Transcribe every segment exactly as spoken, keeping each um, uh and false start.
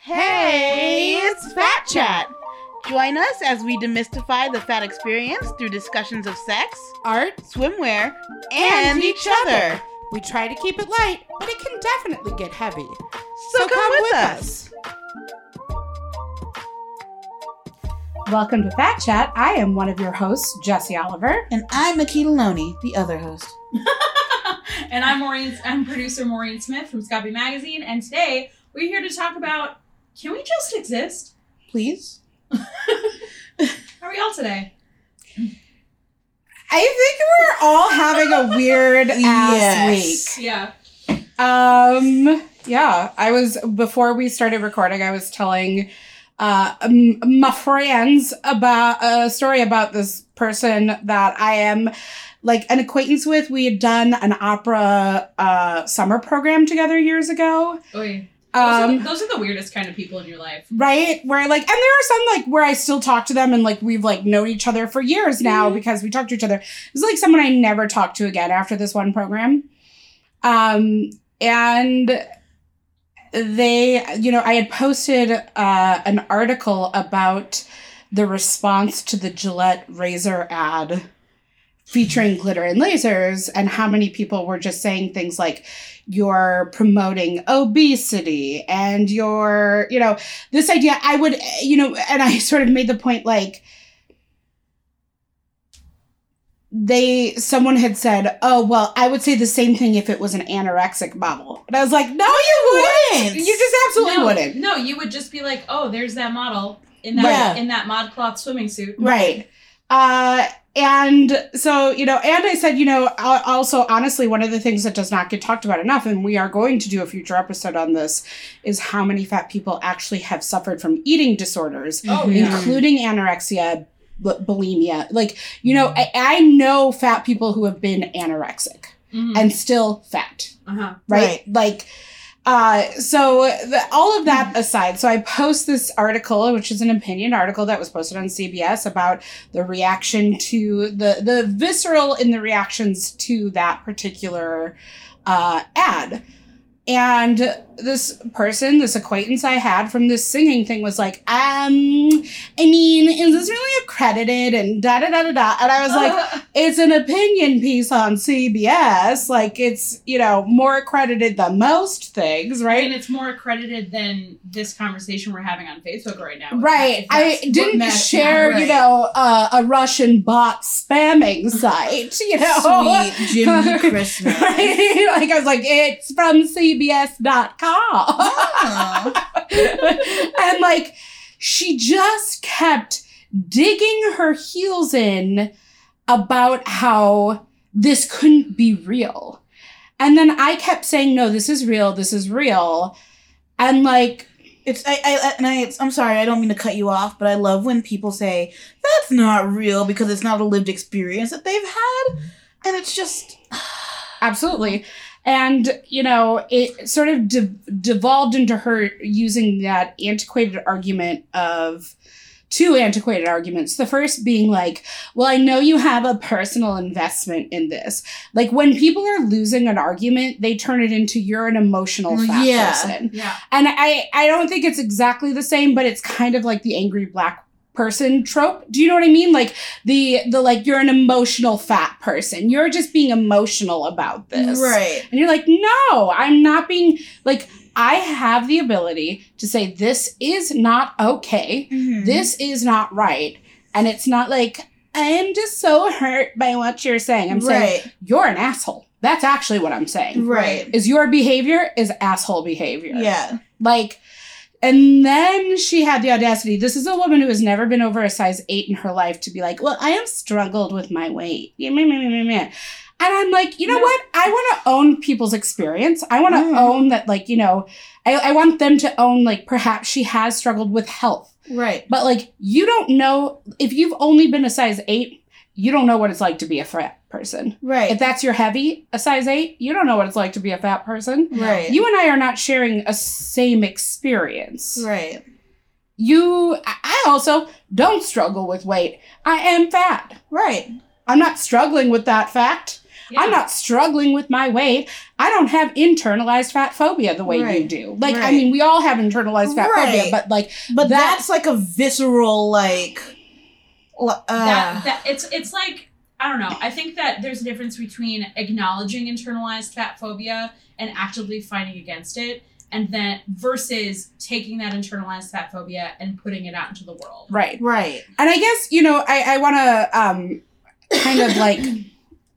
Hey, it's Fat Chat. Join us as we demystify the fat experience through discussions of sex, art, swimwear, and, and each, each other. other. We try to keep it light, but it can definitely get heavy. So, so come, come with, with us. us. Welcome to Fat Chat. I am one of your hosts, Jesse Oliver. And I'm Mikita Loney, the other host. And I'm Maureen, I'm producer Maureen Smith from Scotty Magazine. And today, we're here to talk about, can we just exist? Please? How are we all today? I think we're all having a weird ass week. Yeah. Um. Yeah. I was, before we started recording, I was telling uh, m- my friends about a story about this person that I am like an acquaintance with. We had done an opera uh, summer program together years ago. Oh, yeah. Um, those, are the, those are the weirdest kind of people in your life. Right? Where like, and there are some like where I still talk to them and like we've like known each other for years now mm-hmm. because we talk to each other. It's like someone I never talked to again after this one program. Um, and they, you know, I had posted uh, an article about the response to the Gillette razor ad featuring glitter and lasers, and how many people were just saying things like, you're promoting obesity and you're, you know, this idea I would, you know, and I sort of made the point like, they, someone had said, oh, well, I would say the same thing if it was an anorexic model. And I was like, no, you wouldn't. You just absolutely no, wouldn't. No, you would just be like, oh, there's that model in that, yeah. in that ModCloth swimming suit. Right. Uh, And so, you know, and I said, you know, also, honestly, one of the things that does not get talked about enough, and we are going to do a future episode on this, is how many fat people actually have suffered from eating disorders, oh, yeah. including anorexia, bulimia. Like, you know, I, I know fat people who have been anorexic mm-hmm. and still fat, uh-huh. right? right? Like, uh, so the, all of that aside, so I post this article, which is an opinion article that was posted on C B S about the reaction to the, the visceral in the reactions to that particular, uh, ad. And this person, this acquaintance I had from this singing thing was like, um, I mean, is this really accredited and da da da da da? And I was like, uh, it's an opinion piece on C B S. Like, it's, you know, more accredited than most things, right? And it's more accredited than this conversation we're having on Facebook right now. Right. I didn't share, right. you know, uh, a Russian bot spamming site, you know. Sweet Jimmy Christmas. Right? Like, I was like, it's from C B S dot com. Oh. And like she just kept digging her heels in about how this couldn't be real, and then I kept saying, no, this is real, this is real. And like it's I, I and I it's, I'm sorry, I don't mean to cut you off, but I love when people say that's not real because it's not a lived experience that they've had, and it's just absolutely. And, you know, it sort of de- devolved into her using that antiquated argument of two antiquated arguments. The first being like, well, I know you have a personal investment in this. Like when people are losing an argument, they turn it into you're an emotional fat yeah. person. Yeah. And I, I don't think it's exactly the same, but it's kind of like the angry black person trope. Do you know what I mean? Like the the like you're an emotional fat person. You're just being emotional about this. Right. And you're like, no, I'm not being like I have the ability to say this is not okay. Mm-hmm. This is not right. And it's not like I am just so hurt by what you're saying. I'm right. saying you're an asshole. That's actually what I'm saying. Right. Is your behavior is asshole behavior. Yeah. Like And then she had the audacity. This is a woman who has never been over a size eight in her life to be like, well, I have struggled with my weight. And I'm like, you know yeah. what? I want to own people's experience. I want to mm. own that, like, you know, I, I want them to own, like, perhaps she has struggled with health. Right. But, like, you don't know. If you've only been a size eight, you don't know what it's like to be a fat person. Right. If that's your heavy, a size eight, you don't know what it's like to be a fat person. Right. You and I are not sharing a same experience. Right. You, I also don't struggle with weight. I am fat. Right. I'm not struggling with that fact. Yeah. I'm not struggling with my weight. I don't have internalized fat phobia the way right. you do. Like, right. I mean, we all have internalized fat right. phobia, but like, but that's, that's like a visceral, like, uh, that, that it's, it's like, I don't know. I think that there's a difference between acknowledging internalized fat phobia and actively fighting against it. And then versus taking that internalized fat phobia and putting it out into the world. Right. Right. And I guess, you know, I, I want to um, kind of like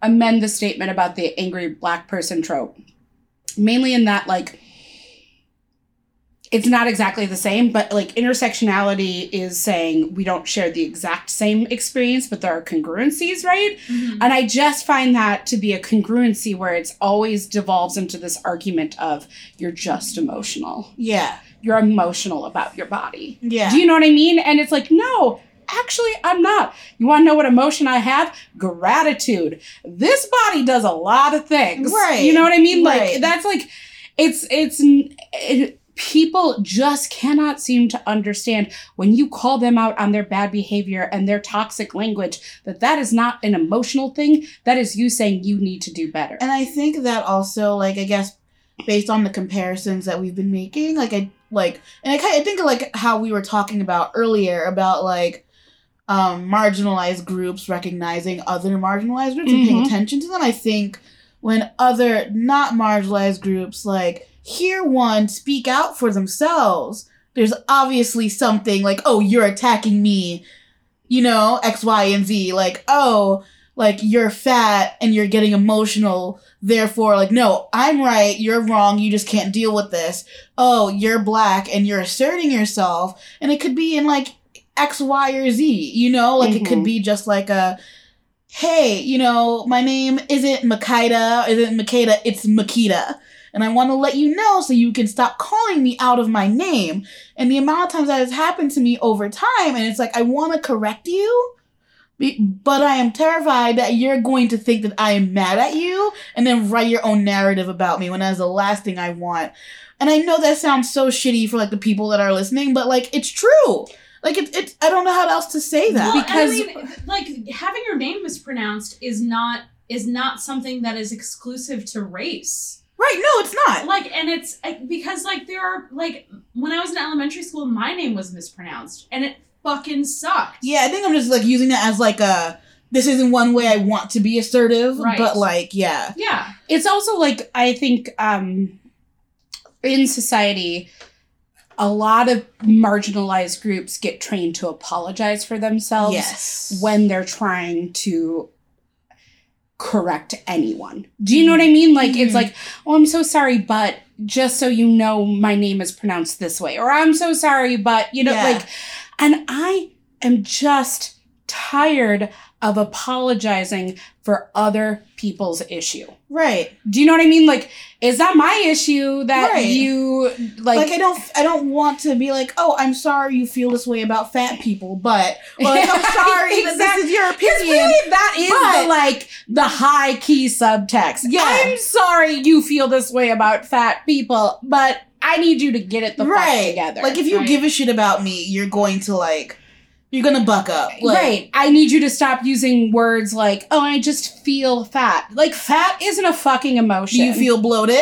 amend the statement about the angry black person trope. Mainly in that, like, it's not exactly the same, but like intersectionality is saying we don't share the exact same experience, but there are congruencies, right? Mm-hmm. And I just find that to be a congruency where it's always devolves into this argument of you're just emotional. Yeah. You're emotional about your body. Yeah. Do you know what I mean? And it's like, no, actually I'm not. You want to know what emotion I have? Gratitude. This body does a lot of things. Right. You know what I mean? Right. Like that's like, it's, it's, it, people just cannot seem to understand when you call them out on their bad behavior and their toxic language, that that is not an emotional thing. That is you saying you need to do better. And I think that also, like, I guess based on the comparisons that we've been making, like, I, like, and I kind of think of like how we were talking about earlier about like um, marginalized groups recognizing other marginalized groups mm-hmm. and paying attention to them. I think when other not marginalized groups, like, hear one speak out for themselves, there's obviously something like, oh, you're attacking me, you know, X, Y, and Z. Like, oh, like, you're fat and you're getting emotional. Therefore, like, no, I'm right. You're wrong. You just can't deal with this. Oh, you're black and you're asserting yourself. And it could be in, like, X, Y, or Z, you know? Like, mm-hmm. it could be just like a... hey, you know, my name isn't Mikita, isn't Mikita, it's Mikita. And I want to let you know so you can stop calling me out of my name. And the amount of times that has happened to me over time, and it's like, I want to correct you, but I am terrified that you're going to think that I am mad at you and then write your own narrative about me when that's the last thing I want. And I know that sounds so shitty for, like, the people that are listening, but, like, it's true. Like, it's, it's, I don't know how else to say that. Well, because I mean, like, having your name mispronounced is not, is not something that is exclusive to race. Right. No, it's not. Like, and it's because, like, there are, like, when I was in elementary school, my name was mispronounced and it fucking sucked. Yeah. I think I'm just, like, using that as, like, a, this isn't one way I want to be assertive, right. but, like, yeah. Yeah. It's also, like, I think, um, in society, a lot of marginalized groups get trained to apologize for themselves yes. when they're trying to correct anyone. Do you know what I mean? Like, mm-hmm. it's like, oh, I'm so sorry, but just so you know, my name is pronounced this way. Or I'm so sorry, but, you know, yeah. like, and I am just tired of apologizing for other people's issue. Right. Do you know what I mean? Like, is that my issue that right. you like? Like, I don't, I don't want to be like, oh, I'm sorry you feel this way about fat people, but or like, I'm sorry exactly. that this is your opinion. Really, that is but, the, like the high key subtext. Yeah. I'm sorry you feel this way about fat people, but I need you to get it the right. fuck together. Like, if you right. give a shit about me, you're going to like. You're going to buck up. Like, right. I need you to stop using words like, oh, I just feel fat. Like, fat isn't a fucking emotion. Do you feel bloated?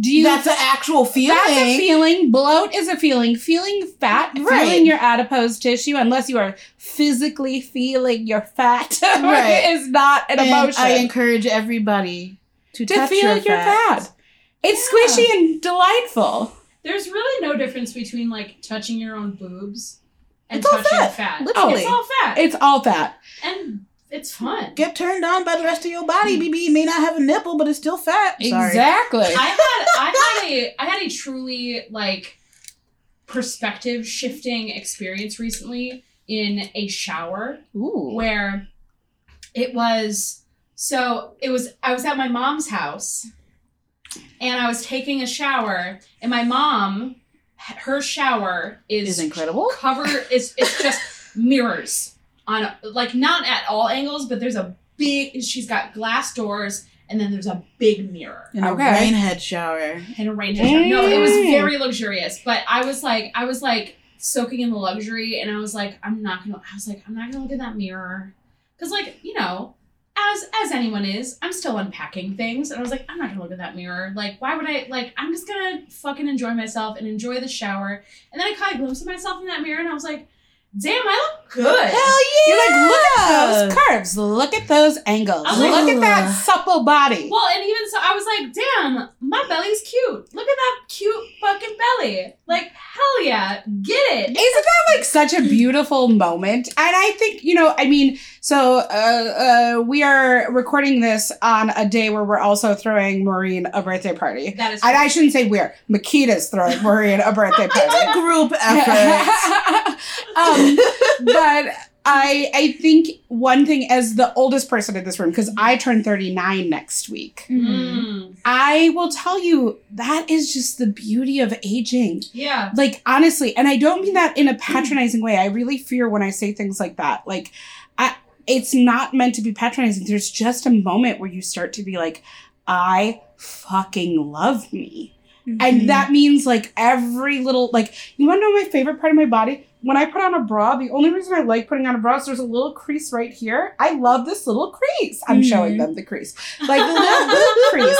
Do you? That's an actual feeling. That's a feeling. Bloat is a feeling. Feeling fat, right. feeling your adipose tissue, unless you are physically feeling your fat, right. is not an and emotion. I encourage everybody to, to touch feel your, your fat. fat. It's yeah. squishy and delightful. There's really no difference between, like, touching your own boobs. And it's all fat. fat. Literally. Oh, it's all fat. It's all fat. And it's fun. Get turned on by the rest of your body, mm. B B. You may not have a nipple, but it's still fat. Sorry. Exactly. I had I had a I had a truly, like, perspective shifting experience recently in a shower. Ooh. Where it was so it was I was at my mom's house and I was taking a shower and my mom Her shower is, is incredible. Covered is it's just mirrors on, like, not at all angles, but there's a big. She's got glass doors, and then there's a big mirror. And okay. a rain head shower. And a rain head shower. No, it was very luxurious. But I was like, I was like soaking in the luxury, and I was like, I'm not gonna. I was like, I'm not gonna look in that mirror, because like you know, as as anyone is, I'm still unpacking things, and I was like, I'm not gonna look at that mirror. Like, why would I? Like, I'm just gonna fucking enjoy myself and enjoy the shower. And then I caught a glimpse of myself in that mirror, and I was like, damn, I look good. Hell yeah! You're like, look at those curves. Look at those angles. Like, look at that supple body. Well, and even so, I was like, damn, my belly's cute. Look at that cute fucking belly. Like, hell yeah. Get it. Isn't that like such a beautiful moment? And I think, you know, I mean, so uh, uh, we are recording this on a day where we're also throwing Maureen a birthday party. That is true. And I shouldn't say we're. Mikita's throwing Maureen a birthday party. It's a group effort. um, but I I think one thing, as the oldest person in this room, because I turn thirty-nine next week, mm. I will tell you that is just the beauty of aging. Yeah. Like, honestly, and I don't mean that in a patronizing way. I really fear when I say things like that. Like, I, it's not meant to be patronizing. There's just a moment where you start to be like, I fucking love me. Mm-hmm. And that means, like, every little, like, you want to know my favorite part of my body? When I put on a bra, the only reason I like putting on a bra is there's a little crease right here. I love this little crease. I'm mm-hmm. showing them the crease. Like, the little boob crease.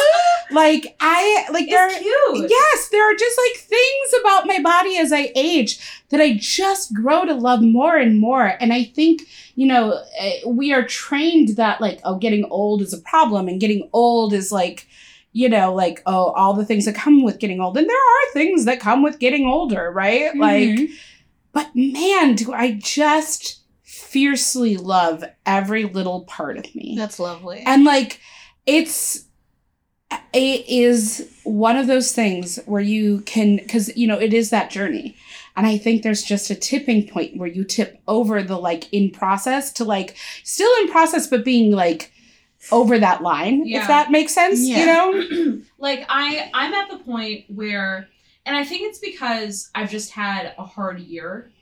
Like, I, like, it's there are, cute. Yes, there are just, like, things about my body as I age that I just grow to love more and more. And I think, you know, we are trained that, like, oh, getting old is a problem. And getting old is, like, you know, like, oh, all the things that come with getting old. And there are things that come with getting older, right? Mm-hmm. Like... But man, do I just fiercely love every little part of me. That's lovely. And like, it's, it is one of those things where you can, because, you know, it is that journey. And I think there's just a tipping point where you tip over the like in process to like still in process, but being like over that line, yeah. if that makes sense, yeah. you know? Like I, I'm at the point where... And I think it's because I've just had a hard year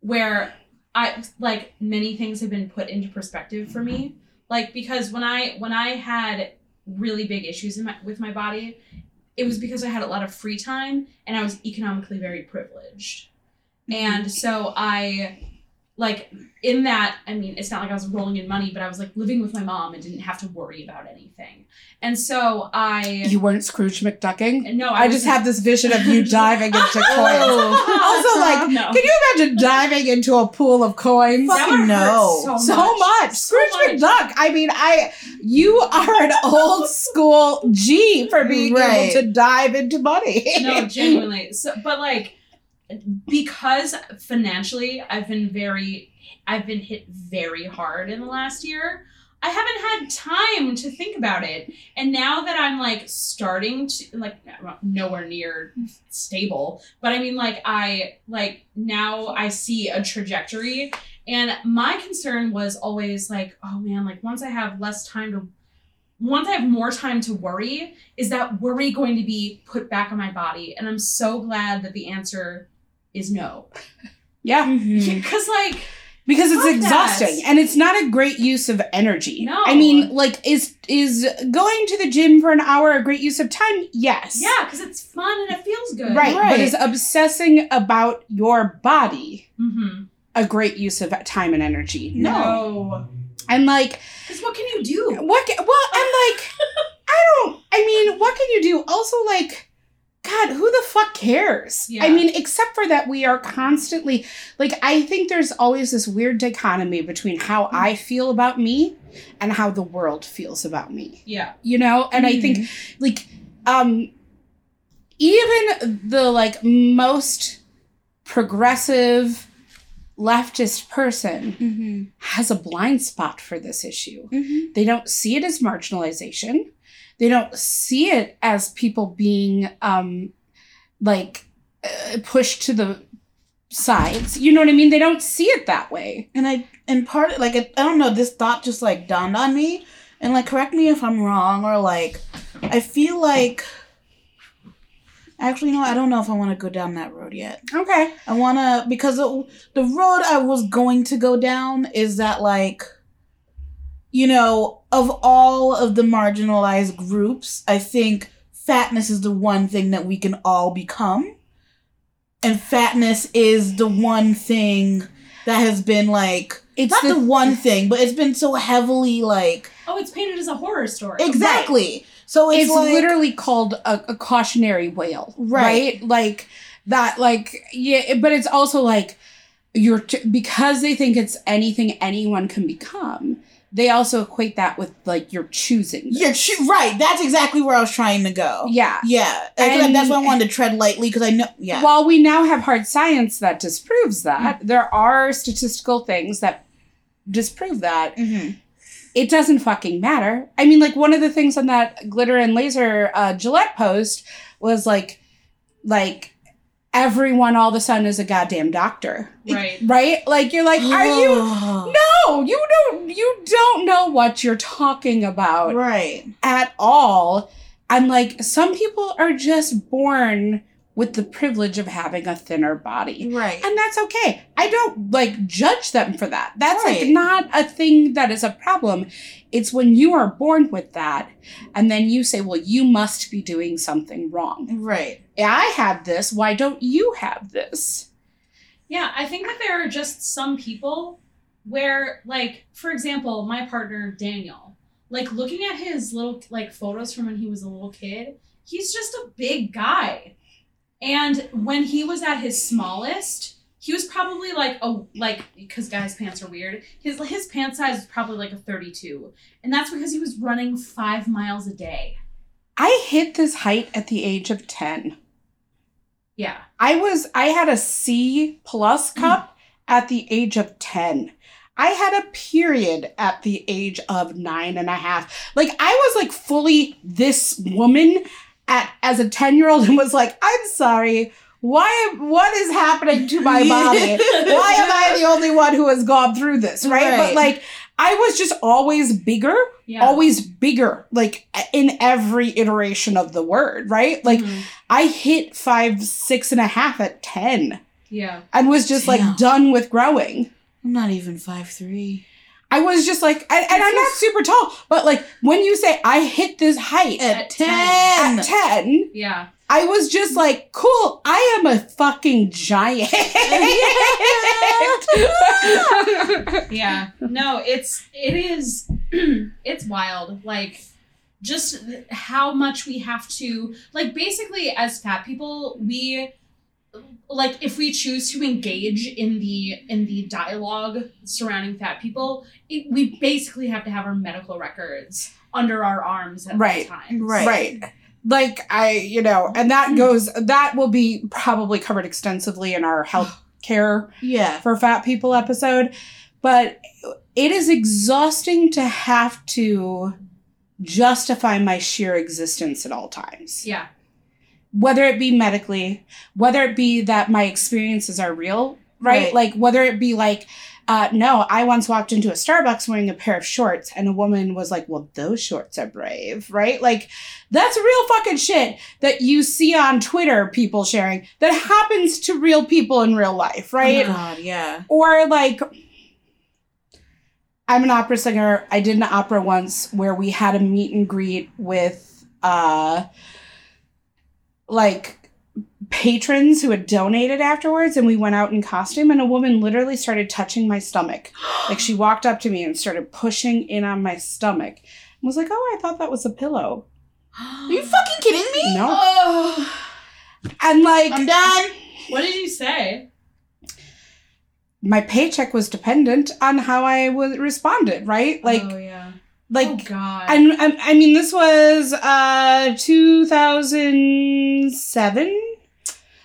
where I like many things have been put into perspective for me. Like, because when I, when I had really big issues in my, with my body, it was because I had a lot of free time and I was economically very privileged. And so I like in that, I mean, it's not like I was rolling in money, but I was like living with my mom and didn't have to worry about anything. And so I... You weren't Scrooge McDucking? No, I, I just have this vision of you diving into coins. Also, like, no. Can you imagine diving into a pool of coins? That would no. hurt so, so much. much. Scrooge so much. McDuck. I mean, I... You are an old school G for being right. able to dive into money. No, genuinely. So, but like, because financially, I've been very... I've been hit very hard in the last year. I haven't had time to think about it. And now that I'm like starting to like nowhere near stable, but I mean like I like now I see a trajectory, and my concern was always like, oh man, like once I have less time to once I have more time to worry, is that worry going to be put back on my body? And I'm so glad that the answer is no. Yeah. Mm-hmm. Cause like Because it's exhausting that. And it's not a great use of energy. No. I mean, like, is is going to the gym for an hour a great use of time? Yes. Yeah, because it's fun and it feels good. Right, right. But is obsessing about your body mm-hmm. a great use of time and energy? No. no. And, like... Because what can you do? What? Can, well, and, like, I don't... I mean, what can you do? Also, like... God, who the fuck cares? Yeah. I mean, except for that we are constantly, like, I think there's always this weird dichotomy between how mm-hmm. I feel about me and how the world feels about me. Yeah. You know? And mm-hmm. I think, like, um, even the, like, most progressive leftist person mm-hmm. has a blind spot for this issue. Mm-hmm. They don't see it as marginalization. They don't see it as people being, um, like, uh, pushed to the sides. You know what I mean? They don't see it that way. And I, and part, like, I don't know, this thought just, like, dawned on me. And, like, correct me if I'm wrong or, like, I feel like, actually, no, I don't know if I want to go down that road yet. Okay. I want to, because it, the road I was going to go down is that, like, you know, of all of the marginalized groups, I think fatness is the one thing that we can all become. and fatness is the one thing that has been like, it's not the, the one thing, but it's been so heavily like, oh, it's painted as a horror story. Exactly. Right. So it's, it's like, literally called a, a cautionary wail, right? right? Like that, like, yeah, but it's also like you're t- because they think it's anything anyone can become. They also equate that with, like, you're choosing. You're cho- right. That's exactly where I was trying to go. Yeah. Yeah. And that's why I wanted to tread lightly, because I know... Yeah. While we now have hard science that disproves that, mm-hmm. there are statistical things that disprove that. Mm-hmm. It doesn't fucking matter. I mean, like, one of the things on that glitter and laser uh, Gillette post was, like, like... everyone all of a sudden is a goddamn doctor. Right. Right? Like, you're like, are you... No! You don't, you don't know what you're talking about. Right. At all. And, like, some people are just born with the privilege of having a thinner body. Right. And that's okay. I don't, like, judge them for that. That's, right. like, not a thing that is a problem. It's when you are born with that, and then you say, well, you must be doing something wrong. Right. I have this. Why don't you have this? Yeah, I think that there are just some people where, like, for example, my partner, Daniel, like, looking at his little, like, photos from when he was a little kid, he's just a big guy. And when he was at his smallest, he was probably like, oh, like, because guys' pants are weird. His his pant size was probably like a thirty-two. And that's because he was running five miles a day. I hit this height at the age of ten. Yeah. I was, I had a C plus cup mm. at the age of ten. I had a period at the age of nine and a half. Like, I was like fully this woman at, as a ten-year-old, and was like, I'm sorry, why, what is happening to my body? Why am I the only one who has gone through this, right? right. But like, I was just always bigger, yeah. always bigger, like in every iteration of the word, right? Like, mm-hmm. I hit five, six and a half at ten. Yeah. And was just Damn. like done with growing. I'm not even five three. I was just like, and, and I'm not super tall, but like when you say I hit this height at, at ten, at ten, yeah, I was just like, cool, I am a fucking giant. yeah, no, it's, it is, it's wild. Like just how much we have to, like basically as fat people, we like if we choose to engage in the in the dialogue surrounding fat people, it, we basically have to have our medical records under our arms at right, all times. Right, right. Like I, you know, and that goes, that will be probably covered extensively in our health care yeah. for fat people episode. But it is exhausting to have to justify my sheer existence at all times. Yeah. Whether it be medically, whether it be that my experiences are real, right? right. Like, whether it be like, uh, no, I once walked into a Starbucks wearing a pair of shorts and a woman was like, well, those shorts are brave, right? Like, that's real fucking shit that you see on Twitter, people sharing, that happens to real people in real life, right? Oh, my God, yeah. Or like... I'm an opera singer. I did an opera once where we had a meet and greet with... uh. like patrons who had donated afterwards, and we went out in costume, and a woman literally started touching my stomach. Like she walked up to me and started pushing in on my stomach and was like, oh, I thought that was a pillow. Are you fucking kidding me? No. Oh. And like, I'm done. What did you say? My paycheck was dependent on how I was responded, right? Like, oh, yeah. Like, oh, God. I'm, I'm, I mean, this was uh, two thousand seven.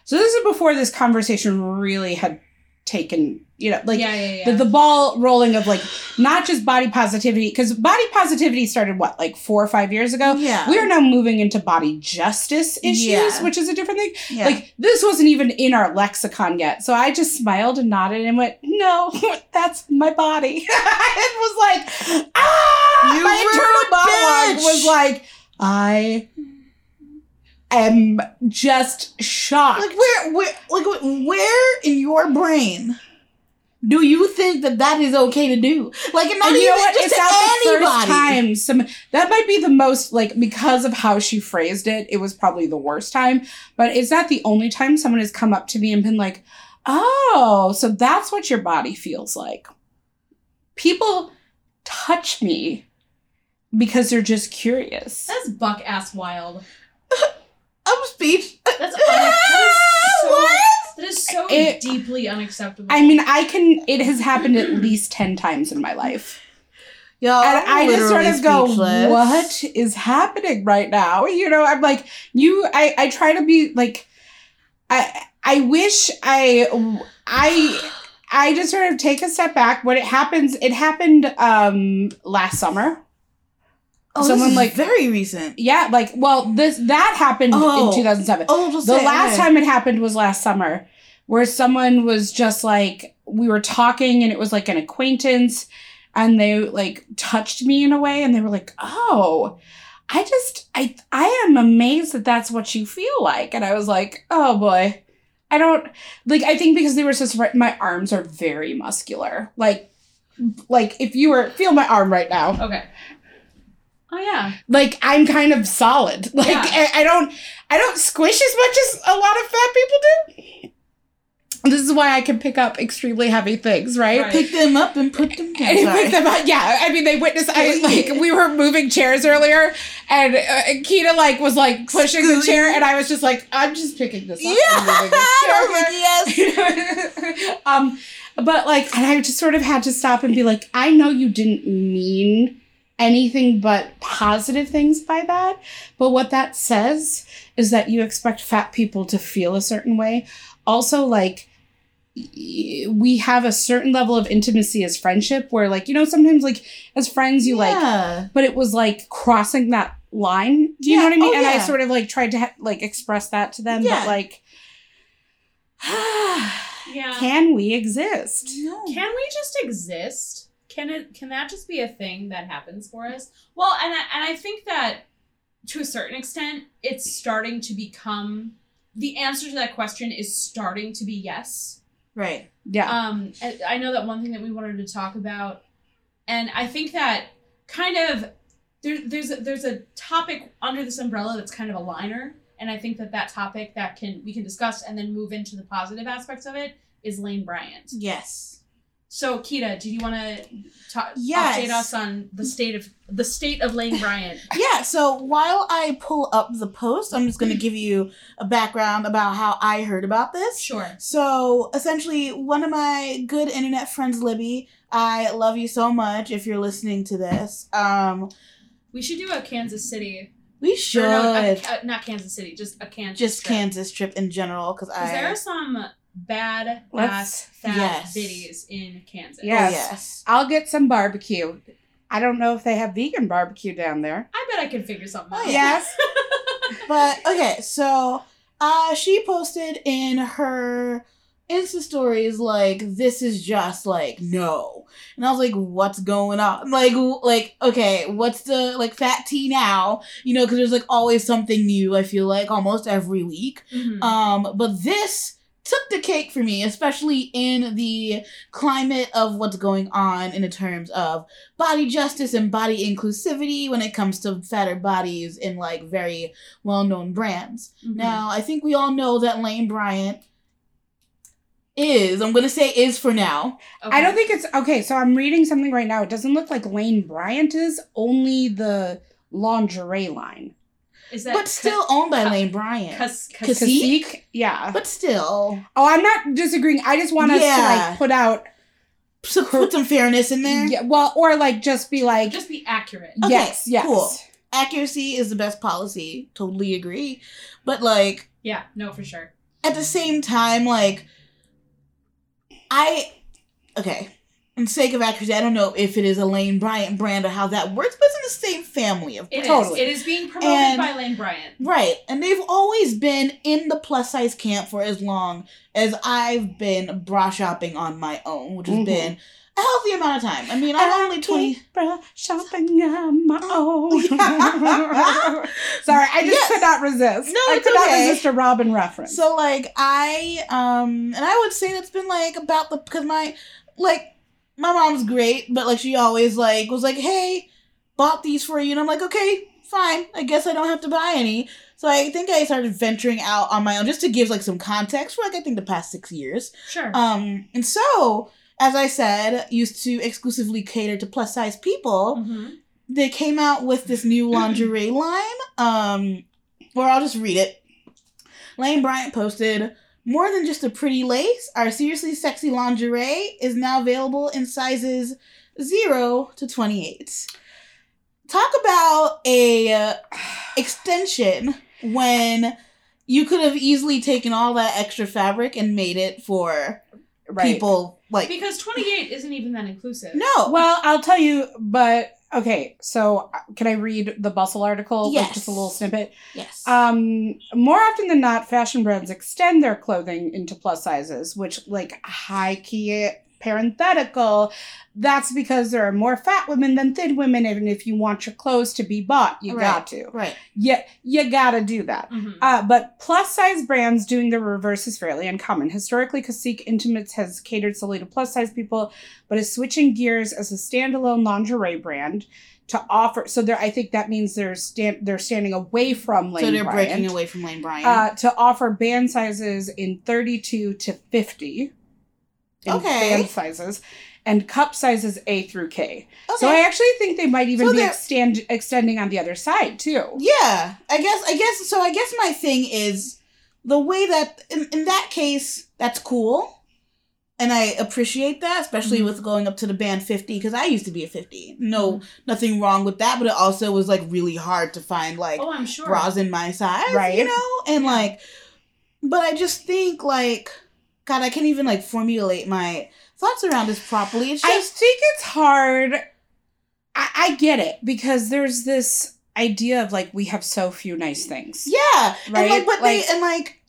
So this is before this conversation really had taken, you know, like yeah, yeah, yeah. The, the ball rolling of like not just body positivity, because body positivity started, what, like four or five years ago? Yeah. We are now moving into body justice issues, yeah. which is a different thing. Yeah. Like this wasn't even in our lexicon yet. So I just smiled and nodded and went, no, that's my body. It was like, ah! You my internal monologue was like, I am just shocked. Like where, where, like where in your brain do you think that that is okay to do? Like, not and even you know what? Just it's to anybody. The first time some, that might be the most, like, because of how she phrased it, it was probably the worst time. But it's not the only time someone has come up to me and been like, oh, so that's what your body feels like. People touch me because they're just curious. That's buck-ass wild. I'm speech. That's what? That is so it, deeply unacceptable. I mean, I can, it has happened at least ten times in my life. Yo, and I just sort of speechless. go, what is happening right now? You know, I'm like, you, I, I try to be like, I, I wish I, I, I just sort of take a step back. When it happens, it happened um, last summer. Oh, someone this is like very recent. Yeah, like well, this that happened oh. in two thousand seven. Oh, the say, last okay. time it happened was last summer, where someone was just like we were talking, and it was like an acquaintance, and they like touched me in a way, and they were like, "Oh, I just I I am amazed that that's what you feel like," and I was like, "Oh boy, I don't like." I think because they were so surprised, my arms are very muscular. Like, like if you were feel my arm right now, okay. Oh, yeah. Like, I'm kind of solid. Like, yeah. I, I don't I don't squish as much as a lot of fat people do. This is why I can pick up extremely heavy things, right? right. Pick them up and put them down. And pick them up, yeah. I mean, they witnessed, I, like, we were moving chairs earlier, and uh, Kita, like, was, like, pushing Scooby. the chair, and I was just like, I'm just picking this up. Yeah, I was like, yes. um, but, like, and I just sort of had to stop and be like, I know you didn't mean anything but positive things by that. But what that says is that you expect fat people to feel a certain way. Also, like, we have a certain level of intimacy as friendship where, like, you know, sometimes, like, as friends, you, yeah. like, but it was, like, crossing that line. Do you yeah. know what I mean? Oh, and yeah. I sort of, like, tried to, ha- like, express that to them. Yeah. But, like, yeah. can we exist? No. Can we just exist? Can it? Can that just be a thing that happens for us? Well, and I, and I think that to a certain extent, it's starting to become the answer to that question is starting to be yes. Right. Yeah. Um. I know that one thing that we wanted to talk about, and I think that kind of there, there's a, there's a topic under this umbrella that's kind of a liner, and I think that that topic that can we can discuss and then move into the positive aspects of it is Lane Bryant. Yes. So, Kita, did you want to ta- yes. update us on the state of the state of Lane Bryant? Yeah. So while I pull up the post, I'm just going to give you a background about how I heard about this. Sure. So essentially, one of my good internet friends, Libby, I love you so much. If you're listening to this, um, we should do a Kansas City. We should no, a, a, not Kansas City, just a Kansas. Just trip. Kansas trip in general, because I there are some. Bad ass fat yes. biddies in Kansas. Yes. yes. I'll get some barbecue. I don't know if they have vegan barbecue down there. I bet I can figure something out. Oh, yes. But okay, so uh she posted in her Insta stories like this is just like no. And I was like, what's going on? Like like okay, what's the like fat tea now? You know, because there's like always something new, I feel like almost every week. Mm-hmm. Um, but this took the cake for me, especially in the climate of what's going on in the terms of body justice and body inclusivity when it comes to fatter bodies in like very well-known brands. Mm-hmm. Now, I think we all know that Lane Bryant is, I'm going to say is for now. Okay. I don't think it's, okay, so I'm reading something right now. It doesn't look like Lane Bryant is, only the lingerie line. Is that but still ca- owned by ca- Lane Bryant. Cacique? Cas- Cacique? Yeah. But still. Oh, I'm not disagreeing. I just want us yeah. to like put out... So put some fairness in there? Yeah, well, or like just be like... Just be accurate. Okay, yes, yes. Cool. Accuracy is the best policy. Totally agree. But like... Yeah, no, for sure. At the same time, like... I... Okay. For the sake of accuracy, I don't know if it is a Lane Bryant brand or how that works, but it's in the same family of brands. It is. It is being promoted and, by Lane Bryant. Right. And they've always been in the plus size camp for as long as I've been bra shopping on my own, which has mm-hmm. been a healthy amount of time. I mean, I'm only twenty. Bra shopping on my own. Sorry, I just yes. could not resist. No, I it's could okay. not resist a Robin reference. So, like, I, um, and I would say that's been like about the, because my, like, my mom's great, but, like, she always, like, was like, hey, bought these for you. And I'm like, okay, fine. I guess I don't have to buy any. So I think I started venturing out on my own just to give, like, some context for, like, I think the past six years. Sure. Um, and so, as I said, used to exclusively cater to plus-size people. Mm-hmm. They came out with this new lingerie line, um, where I'll just read it. Lane Bryant posted... More than just a pretty lace, our seriously sexy lingerie is now available in sizes zero to twenty-eight. Talk about a uh, extension when you could have easily taken all that extra fabric and made it for right. people. Like Because twenty-eight isn't even that inclusive. No. Well, I'll tell you, but... Okay, so can I read the Bustle article? Yes. Like just a little snippet? Yes. Um, more often than not, fashion brands extend their clothing into plus sizes, which, like, high key parenthetical, that's because there are more fat women than thin women, and if you want your clothes to be bought, you right, got to. Right. You, you gotta do that. Mm-hmm. Uh, but plus-size brands doing the reverse is fairly uncommon. Historically, Cacique Intimates has catered solely to plus-size people, but is switching gears as a standalone lingerie brand to offer, so there, I think that means they're stand, they're standing away from Lane Bryant. So they're Bryant, breaking away from Lane Bryant. Uh, to offer band sizes in thirty-two to fifty. In okay. band sizes, and cup sizes A through K. Okay. So I actually think they might even so be extend, extending on the other side too. Yeah, I guess. I guess. So I guess my thing is the way that in, in that case, that's cool, and I appreciate that, especially mm-hmm. with going up to the band fifty because I used to be a fifty. No, mm-hmm. nothing wrong with that, but it also was like really hard to find like oh, I'm sure. bras in my size, right? You know, and yeah. like, but I just think like. God, I can't even, like, formulate my thoughts around this properly. It's just... I think it's hard. I, I get it. Because there's this idea of, like, we have so few nice things. Yeah. Right? And, like, but like, they... And, like,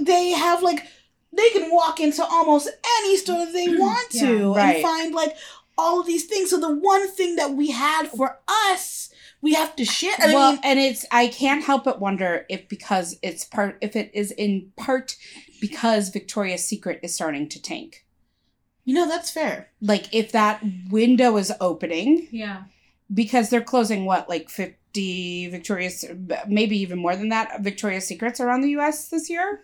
they have, like... They can walk into almost any store that they want yeah, to. Right. And find, like, all of these things. So the one thing that we had for us... We have to share. I well, mean, and it's, I can't help but wonder if because it's part, if it is in part because Victoria's Secret is starting to tank. You know, that's fair. Like, if that window is opening. Yeah. Because they're closing, what, like fifty Victoria's, maybe even more than that, Victoria's Secrets around the U S this year.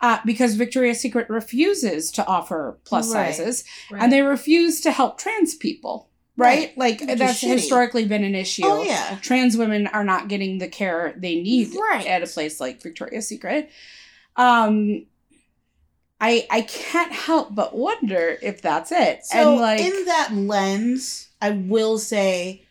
Uh, because Victoria's Secret refuses to offer plus right. sizes. Right. And they refuse to help trans people. Right? Like, that's historically been an issue. Oh, yeah. Trans women are not getting the care they need right. at a place like Victoria's Secret. Um, I I can't help but wonder if that's it. So, and like, in that lens, I will say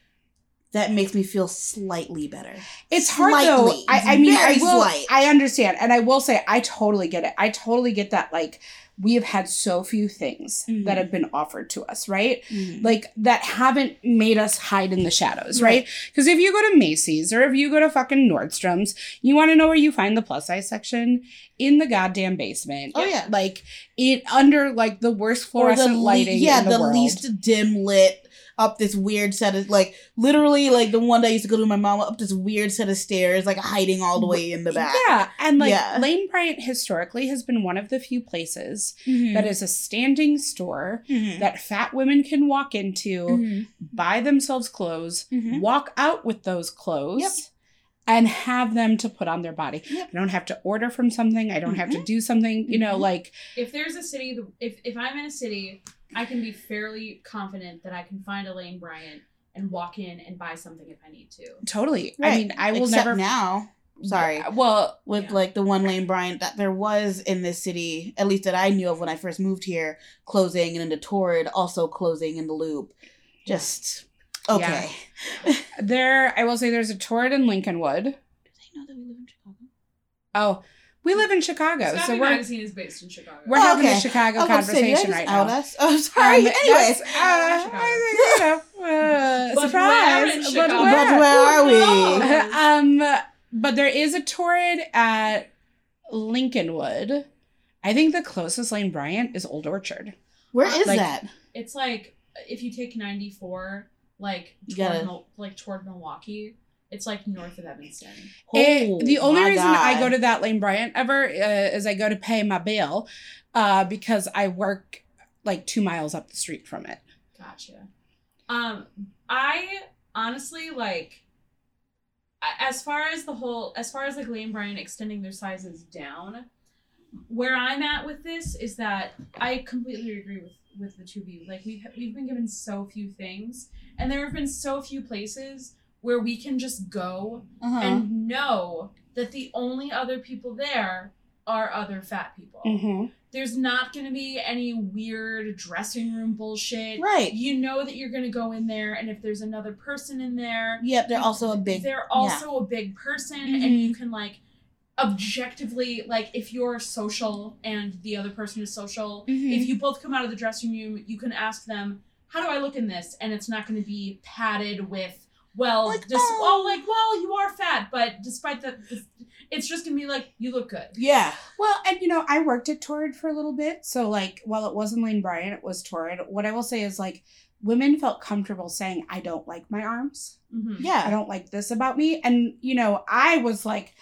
that makes me feel slightly better. It's hard, slightly. though. I, I mean, Very I will, slight. I understand. And I will say, I totally get it. I totally get that, like... We have had so few things mm-hmm. that have been offered to us, right? Mm-hmm. Like, that haven't made us hide in the shadows, right? Because right. if you go to Macy's or if you go to fucking Nordstrom's, you want to know where you find the plus size section? In the goddamn basement. Oh, yeah. Like, it under, like, the worst fluorescent the le- lighting yeah, in the, the world. Yeah, the least dim lit up this weird set of, like, literally, like, the one that I used to go to my mama, up this weird set of stairs, like, hiding all the way in the back. Yeah, and, like, yeah. Lane Bryant historically has been one of the few places mm-hmm. that is a standing store mm-hmm. that fat women can walk into, mm-hmm. buy themselves clothes, mm-hmm. walk out with those clothes, yep. and have them to put on their body. Yep. I don't have to order from something. I don't mm-hmm. have to do something, you know, mm-hmm. like... If there's a city, if if I'm in a city... I can be fairly confident that I can find a Lane Bryant and walk in and buy something if I need to. Totally. Right. I mean, I will Except never... now. Sorry. Yeah. Well, with yeah. like the one Lane Bryant that there was in this city, at least that I knew of when I first moved here, closing, and then the Torrid also closing in the Loop. Just, okay. Yeah. There, I will say there's a Torrid in Lincolnwood. Do they know that we live in Chicago? Oh, we live in Chicago. Scotty Magazine is based in Chicago. We're oh, having okay. a Chicago conversation saying, right out now. Us? Oh, sorry. Um, Anyways. Uh, I think, you know, uh, but surprise. Where but, where? but where are we? No. um, but there is a Torrid at Lincolnwood. I think the closest Lane Bryant is Old Orchard. Where is like, that? It's like, if you take ninety-four, like toward, Mil- like toward Milwaukee. It's, like, north of Evanston. It, the only reason God. I go to that Lane Bryant ever uh, is I go to pay my bill uh, because I work like two miles up the street from it. Gotcha. Um, I honestly, like, as far as the whole, as far as like Lane Bryant extending their sizes down, where I'm at with this is that I completely agree with, with the two of you. Like, we've, we've been given so few things, and there have been so few places where we can just go uh-huh. and know that the only other people there are other fat people. Mm-hmm. There's not going to be any weird dressing room bullshit. Right. You know that you're going to go in there, and if there's another person in there. Yep, they're also a big. They're also yeah. a big person, mm-hmm. and you can, like, objectively, like, if you're social and the other person is social, mm-hmm. if you both come out of the dressing room, you can ask them, how do I look in this? And it's not going to be padded with, well, like, just, oh. oh, like, well, you are fat, but despite the, it's just gonna be like, you look good. Yeah. Well, and you know, I worked at Torrid for a little bit, so like, while it wasn't Lane Bryant, it was Torrid. What I will say is, like, women felt comfortable saying, I don't like my arms. Mm-hmm. Yeah. I don't like this about me. And, you know, I was like,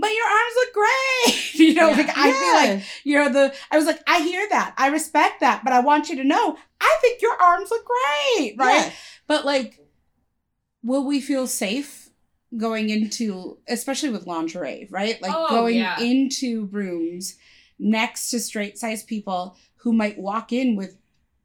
but your arms look great. You know, yeah. like, I yeah. feel like, you know, the, I was like, I hear that. I respect that. But I want you to know, I think your arms look great. Right. Yeah. But like, will we feel safe going into, especially with lingerie, right? Like oh, going yeah. into rooms next to straight size people who might walk in with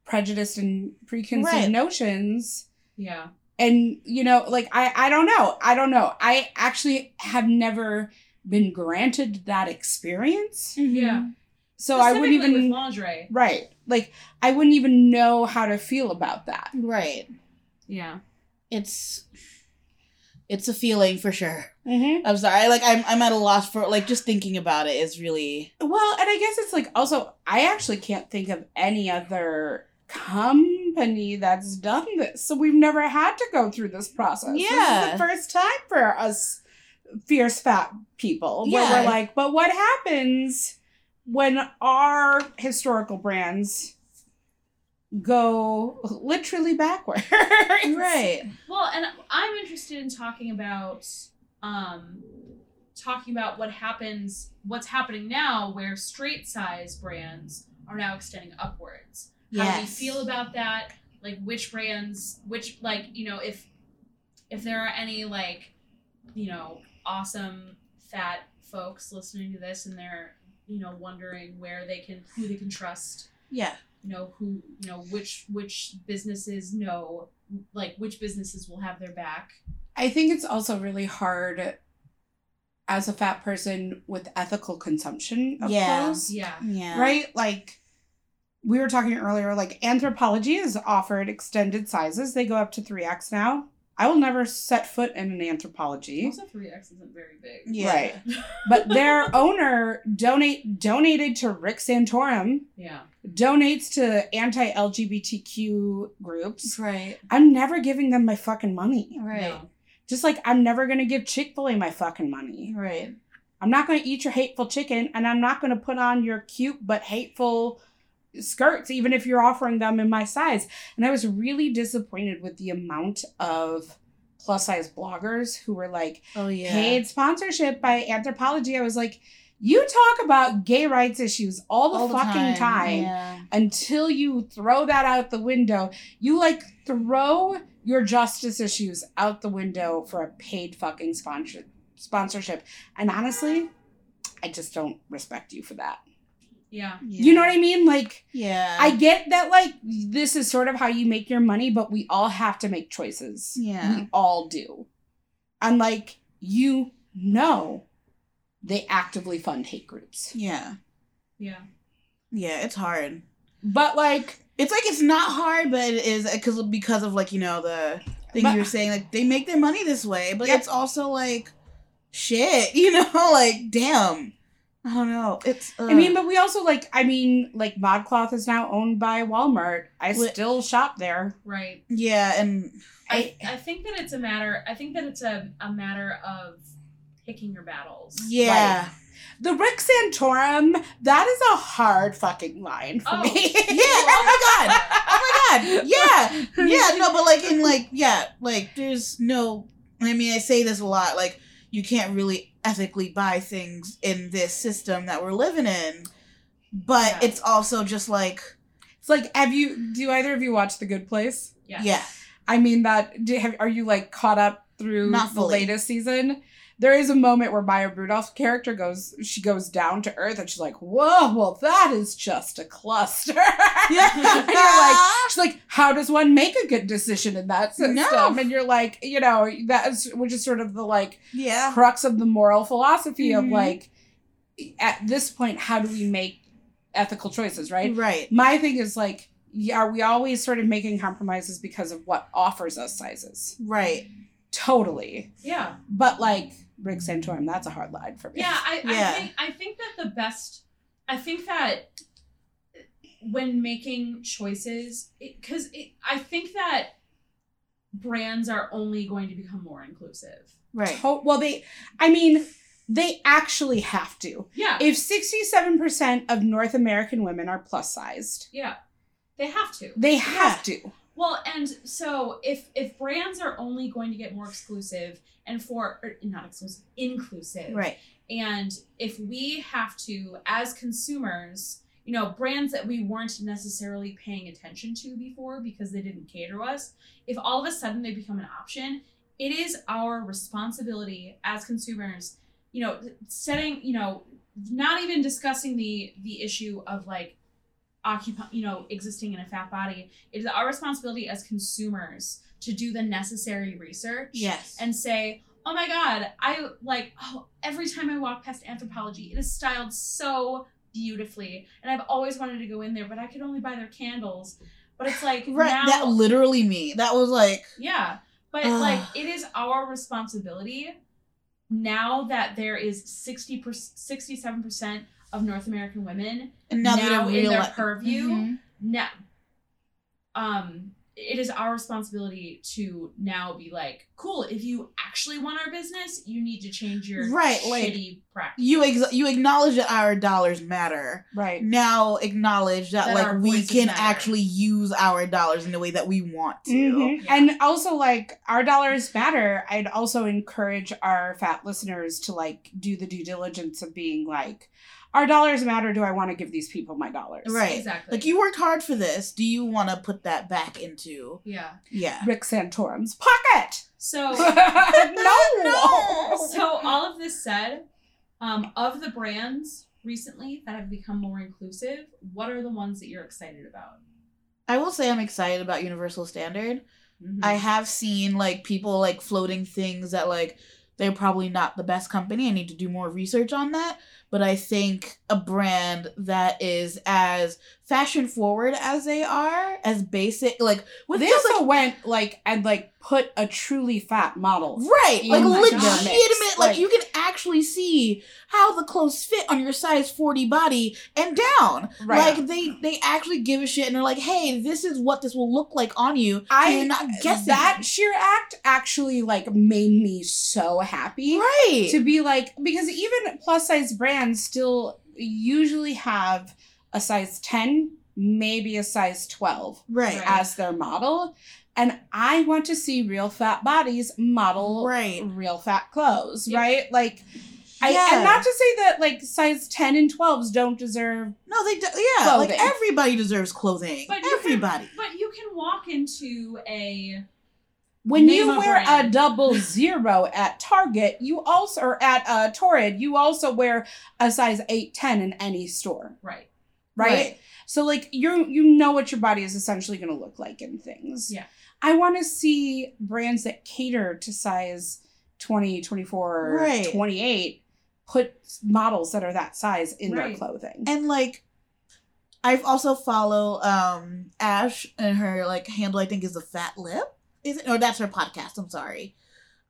prejudice and preconceived right. notions. Yeah. And, you know, like, I, I don't know. I don't know. I actually have never been granted that experience. Mm-hmm. Yeah. So I wouldn't even. With lingerie. Right. Like, I wouldn't even know how to feel about that. Right. Yeah. It's, it's a feeling for sure. Mm-hmm. I'm sorry. Like, I'm, I'm at a loss for, like, just thinking about it is really. Well, and I guess it's like, also, I actually can't think of any other company that's done this. So we've never had to go through this process. Yeah. This is the first time for us fierce fat people where yeah. we're like, but what happens when our historical brands go literally backwards? Right. Well, and I'm interested in talking about um talking about what happens what's happening now where straight size brands are now extending upwards. Yes. How do we feel about that? Like, which brands, which, like, you know, if if there are any, like, you know, awesome fat folks listening to this and they're, you know, wondering where they can, who they can trust. Yeah. You know, who, you know, which, which businesses know, like, which businesses will have their back. I think it's also really hard as a fat person with ethical consumption of yeah. clothes. Yeah. Yeah. Right? Like, we were talking earlier, like, Anthropologie has offered extended sizes. They go up to three X now. I will never set foot in an Anthropologie. Also, three X isn't very big. Yeah. Right. But their owner donate donated to Rick Santorum. Yeah. Donates to anti-L G B T Q groups. Right. I'm never giving them my fucking money. Right. No. Just like I'm never going to give Chick-fil-A my fucking money. Right. I'm not going to eat your hateful chicken, and I'm not going to put on your cute but hateful skirts, even if you're offering them in my size. And I was really disappointed with the amount of plus size bloggers who were like, oh yeah, paid sponsorship by Anthropologie. I was like, you talk about gay rights issues all the, all the fucking time, time yeah. until you throw that out the window. You like throw your justice issues out the window for a paid fucking sponsor- sponsorship. And honestly, I just don't respect you for that. Yeah. yeah. You know what I mean? Like, yeah. I get that, like, this is sort of how you make your money, but we all have to make choices. Yeah. We all do. And, like, you know, they actively fund hate groups. Yeah. Yeah. Yeah, it's hard. But, like, it's like it's not hard, but it is because, because of, like, you know, the thing but, you were saying, like, they make their money this way, but yeah. it's also, like, shit, you know, like, damn. I don't know. It's. Uh, I mean, but we also like. I mean, like ModCloth is now owned by Walmart. I wh- still shop there. Right. Yeah, and I, I. I think that it's a matter. I think that it's a, a matter of picking your battles. Yeah. Like, the Rick Santorum. That is a hard fucking line for oh, me. Yeah. Oh my god. Oh my god. Yeah. Yeah. No, but like in like yeah like there's no. I mean, I say this a lot. Like, you can't really ethically buy things in this system that we're living in, but yeah. it's also just like It's like, have you, do either of you watch The Good Place? Yeah. Yeah. I mean that, do, have, are you like caught up through the latest season? There is a moment where Maya Rudolph's character goes, she goes down to earth and she's like, whoa, well, that is just a cluster. Yeah. And you're like, she's like, how does one make a good decision in that system? No. And you're like, you know, that is, which is sort of the like yeah. crux of the moral philosophy mm-hmm. of like, at this point, how do we make ethical choices, right? Right. My thing is like, yeah, are we always sort of making compromises because of what offers us sizes? Right. Totally. Yeah. But like, Rick Santorum, that's a hard line for me. Yeah, I, yeah. I think I think that the best, I think that when making choices, because I think that brands are only going to become more inclusive. Right. To- well, they, I mean, they actually have to. Yeah. If sixty-seven percent of North American women are plus sized. Yeah. They have to. They have yeah. to. Well, and so if if brands are only going to get more exclusive and for, or not exclusive, inclusive. Right. And if we have to, as consumers, you know, brands that we weren't necessarily paying attention to before because they didn't cater to us, if all of a sudden they become an option, it is our responsibility as consumers, you know, setting, you know, not even discussing the the issue of like, occupy, you know, existing in a fat body. It is our responsibility as consumers to do the necessary research. Yes. And say, oh my God, I like, oh, every time I walk past Anthropologie, it is styled so beautifully. And I've always wanted to go in there, but I could only buy their candles. But it's like, right, now, that literally me. That was like, yeah. But uh, like, it is our responsibility now that there is sixty percent, sixty-seven percent of North American women and now, now in their life. Purview. Mm-hmm. Now, um, it is our responsibility to now be like, cool, if you actually want our business, you need to change your right, shitty like, practice. You ex- you acknowledge that our dollars matter. Right. Now acknowledge that, that like we can matter. Actually use our dollars in the way that we want to. Mm-hmm. Yeah. And also like our dollars matter. I'd also encourage our fat listeners to like do the due diligence of being like, our dollars matter. Do I want to give these people my dollars? Right. Exactly. Like, you worked hard for this. Do you want to put that back into... Yeah. Yeah. Rick Santorum's pocket? So... no! No! So, all of this said, um, of the brands recently that have become more inclusive, what are the ones that you're excited about? I will say I'm excited about Universal Standard. Mm-hmm. I have seen, like, people, like, floating things that, like... They're probably not the best company. I need to do more research on that. But I think a brand that is as fashion forward as they are, as basic, like with they also like, went like and like put a truly fat model, right? Like legitimate, like, like you can actually see how the clothes fit on your size forty body and down. Right. Like they they actually give a shit and they're like, hey, this is what this will look like on you. I am not guessing. That sheer act actually like made me so happy, right? To be like, because even plus size brands still usually have a size ten, maybe a size twelve, right, as their model. And I want to see real fat bodies model right. real fat clothes, yep. right? Like, yeah. I, and not to say that like size ten and twelves don't deserve no, they do, yeah, clothing. Like everybody deserves clothing, but everybody. You can, but you can walk into a when you wear brand. A double zero at Target, you also or at uh, Torrid, you also wear a size eight, ten in any store, right? Right? Right. So like you you know what your body is essentially going to look like in things. Yeah. I want to see brands that cater to size twenty, twenty-four, right. twenty-eight put models that are that size in right. their clothing. And like I've also follow um, Ash and her like handle I think is the Fat Lip. Is it? No, that's her podcast. I'm sorry.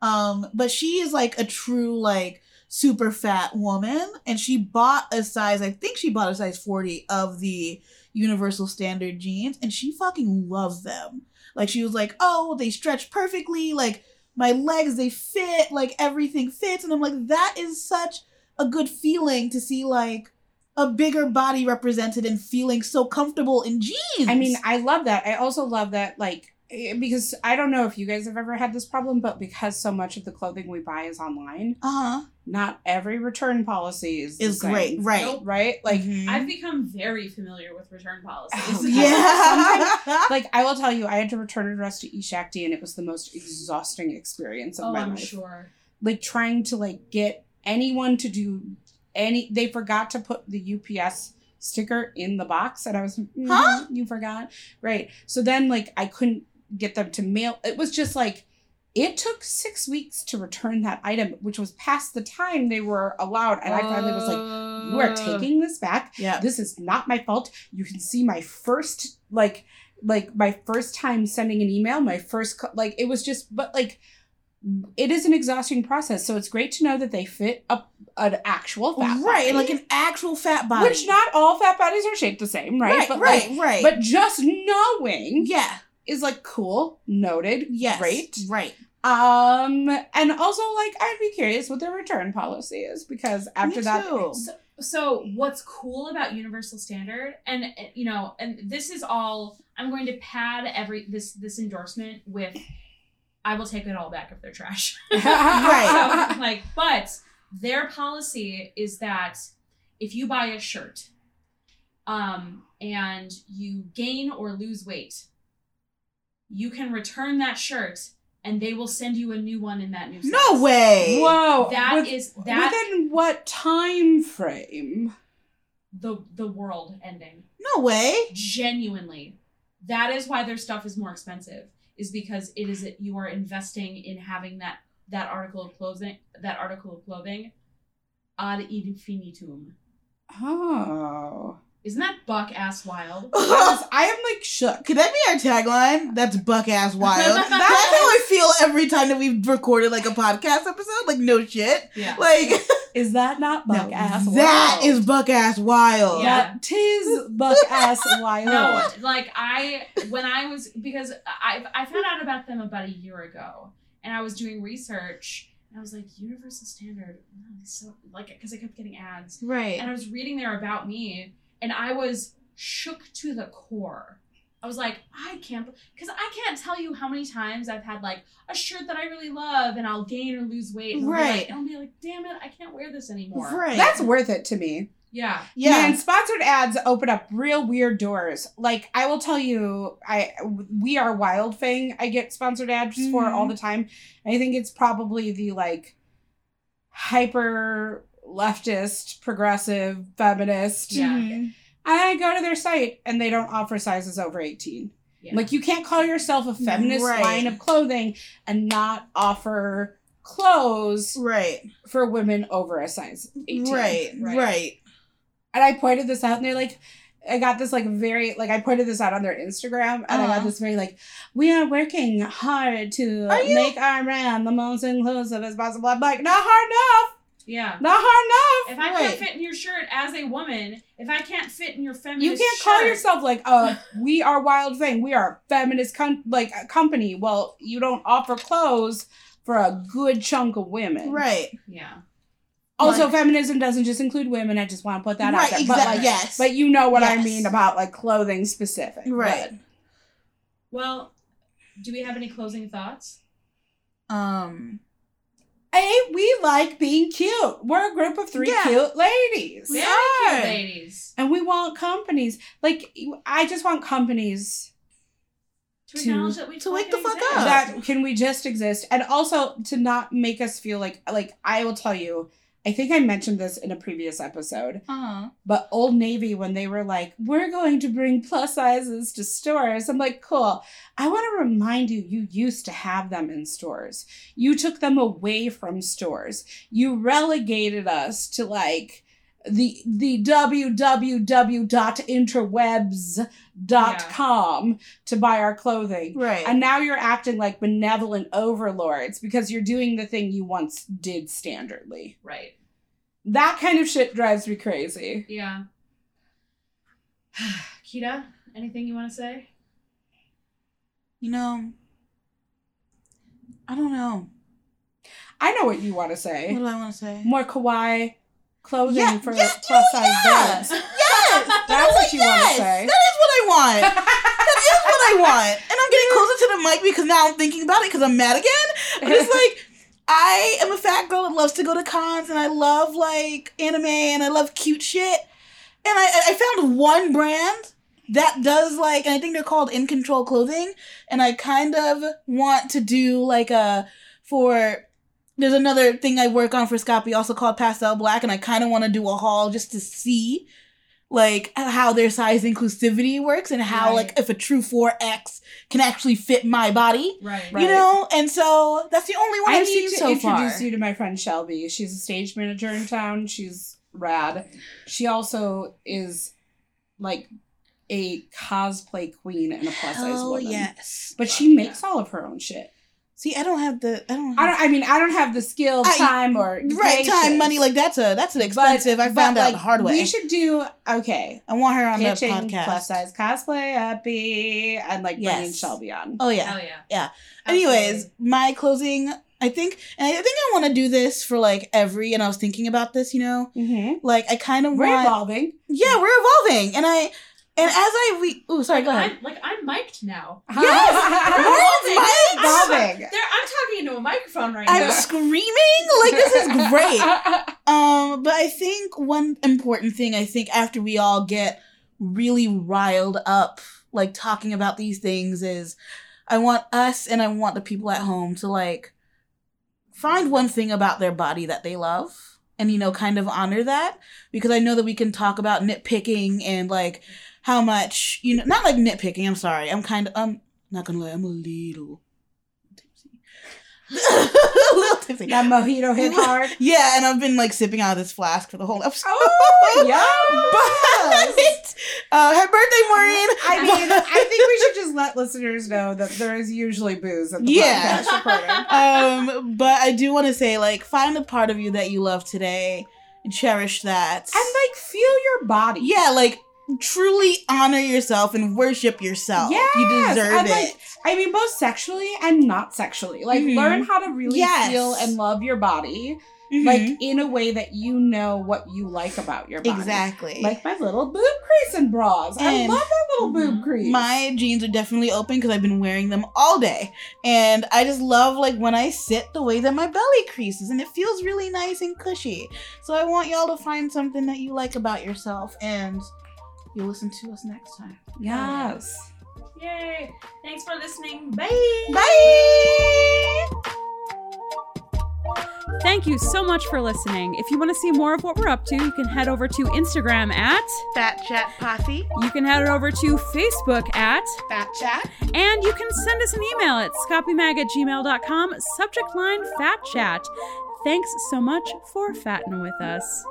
Um, but she is like a true like super fat woman, and she bought a size, I think she bought a size forty of the Universal Standard jeans, and she fucking loves them. Like she was like, oh, they stretch perfectly, like my legs, they fit, like everything fits. And I'm like, that is such a good feeling to see like a bigger body represented and feeling so comfortable in jeans. I mean, I love that. I also love that like because I don't know if you guys have ever had this problem, but because so much of the clothing we buy is online, uh-huh. not every return policy is, is great. Right. Nope. Right. Like mm-hmm. I've become very familiar with return policies. Oh, yeah. Like I will tell you, I had to return a dress to Eshakti and it was the most exhausting experience of oh, my I'm life. Oh, I'm sure. Like trying to like get anyone to do any, they forgot to put the U P S sticker in the box and I was, mm, huh? You forgot. Right. So then like I couldn't get them to mail. It was just like, it took six weeks to return that item, which was past the time they were allowed. And I finally was like, you are taking this back. Yeah. This is not my fault. You can see my first, like, like my first time sending an email, my first, co- like, it was just, but like, it is an exhausting process. So it's great to know that they fit a, an actual fat body. Right, like an actual fat body. Which not all fat bodies are shaped the same, right? Right, but right, like, right. But just knowing. Yeah. Is like cool, noted, yes, great, right. Um, and also like I'd be curious what their return policy is because after that, so, so what's cool about Universal Standard, and you know, and this is all I'm going to pad every this this endorsement with. I will take it all back if they're trash, right? So, like, but their policy is that if you buy a shirt, um, and you gain or lose weight. You can return that shirt and they will send you a new one in that new size. No way. Whoa. That With, is that within what time frame? The the world ending. No way. Genuinely. That is why their stuff is more expensive, is because it is you are investing in having that that article of clothing that article of clothing ad infinitum. Oh. Isn't that buck ass wild? Was, I am like shook. Could that be our tagline? That's buck ass wild. That's how I feel every time that we've recorded like a podcast episode. Like no shit. Yeah. Like is that not buck no, ass wild? That is buck ass wild. Yeah. That tis buck ass wild. No, like I when I was because I I found out about them about a year ago and I was doing research. And I was like, Universal Standard. Oh, so like because I kept getting ads. Right. And I was reading their about me. And I was shook to the core. I was like, I can't, because I can't tell you how many times I've had like a shirt that I really love and I'll gain or lose weight. And right. I'll be, like, I'll be like, damn it, I can't wear this anymore. Right. That's worth it to me. Yeah. Yeah. Man, sponsored ads open up real weird doors. Like I will tell you, I, we are Wild Thing. I get sponsored ads mm-hmm. for all the time. And I think it's probably the like hyper leftist, progressive, feminist. Yeah. Mm-hmm. I go to their site and they don't offer sizes over eighteen. Yeah. Like you can't call yourself a feminist right. line of clothing and not offer clothes right. for women over a size eighteen. Right. Right. Right. And I pointed this out and they're like, I got this like very, like I pointed this out on their Instagram and uh-huh. I got this very like, we are working hard to make our brand the most inclusive as possible. I'm like, not hard enough. Yeah. Not hard enough. If I right. can't fit in your shirt as a woman, if I can't fit in your feminist shirt. You can't call shirt, yourself like, uh, we are Wild Thing. We are a feminist com- like a company. Well, you don't offer clothes for a good chunk of women. Right. Yeah. Also, like, feminism doesn't just include women. I just want to put that right, out there. Exactly. But like, yes. But you know what yes. I mean about like clothing specific. Right. But. Well, do we have any closing thoughts? Um... Hey, we like being cute. We're a group of three yeah. cute ladies. We are cute ladies. And we want companies. Like, I just want companies to, to acknowledge that we to wake the fuck exist. Up. That can we just exist? And also to not make us feel like, like, I will tell you, I think I mentioned this in a previous episode, uh-huh. but Old Navy, when they were like, we're going to bring plus sizes to stores. I'm like, cool. I want to remind you, you used to have them in stores. You took them away from stores. You relegated us to like the, the w w w dot interwebs dot com yeah. to buy our clothing. Right. And now you're acting like benevolent overlords because you're doing the thing you once did standardly. Right. That kind of shit drives me crazy. Yeah. Kita, anything you want to say? You know, I don't know. I know what you want to say. What do I want to say? More kawaii. Clothing yeah, for yeah, plus size yeah. girls. Yes! That's what you yes. want to say. That is what I want. That is what I want. And I'm getting closer to the mic because now I'm thinking about it because I'm mad again. I'm just like, I am a fat girl that loves to go to cons and I love like anime and I love cute shit. And I, I found one brand that does like, and I think they're called In Control Clothing. And I kind of want to do like a, for, there's another thing I work on for Scotty also called Pastel Black. And I kind of want to do a haul just to see like how their size inclusivity works and how, right, like if a true four X can actually fit my body, right, you right. know? And so that's the only one I, I need so far. I need to introduce you to my friend Shelby. She's a stage manager in town. She's rad. She also is like a cosplay queen and a plus size woman. Oh yes. But she makes all of her own shit. See, I don't have the I don't have I don't I mean I don't have the skill, I, time or right, time, money, like that's a that's an expensive but, I found out like, the hard way. We should do okay. I want her on the podcast. Plus size cosplay happy and like yes. bringing Shelby on. Oh yeah. Oh yeah. Yeah. Absolutely. Anyways, my closing I think, and I think I want to do this for like every, and I was thinking about this, you know, mm-hmm. like I kind of want. We're evolving. Yeah, we're evolving. And I, and as I, we, oh, sorry, like, go ahead. I'm, like I'm mic'd now. Yes, we're evolving. I'm, I'm talking into a microphone right I'm now. I'm screaming. Like this is great. um, But I think one important thing, I think after we all get really riled up, like talking about these things is I want us and I want the people at home to like, find one thing about their body that they love and, you know, kind of honor that because I know that we can talk about nitpicking and like how much, you know, not like nitpicking. I'm sorry. I'm kind of, I'm not going to lie. I'm a little tipsy. a little tipsy. That mojito hit hard. Yeah. And I've been like sipping out of this flask for the whole episode. Oh, yes. But, uh, happy birthday, Maureen. I mean, I think we should just let listeners know that there is usually booze at the yeah. podcast recording. Um, but I do want to say, like, find the part of you that you love today and cherish that. And, like, feel your body. Yeah, like, truly honor yourself and worship yourself. Yes, you deserve and, like, it. I mean, both sexually and not sexually. Like, mm-hmm. learn how to really yes. feel and love your body. Mm-hmm. Like, in a way that you know what you like about your body. Exactly. Like my little boob crease and bras. And I love that little mm-hmm. boob crease. My jeans are definitely open because I've been wearing them all day. And I just love, like, when I sit the way that my belly creases. And it feels really nice and cushy. So I want y'all to find something that you like about yourself. And you'll listen to us next time. Yes. Yay. Thanks for listening. Bye. Bye. Thank you so much for listening. If you want to see more of what we're up to, you can head over to Instagram at Fat Chat Posse. You can head over to Facebook at Fat Chat. And you can send us an email at scopymag at gmail dot com, subject line Fat Chat. Thanks so much for fatting with us.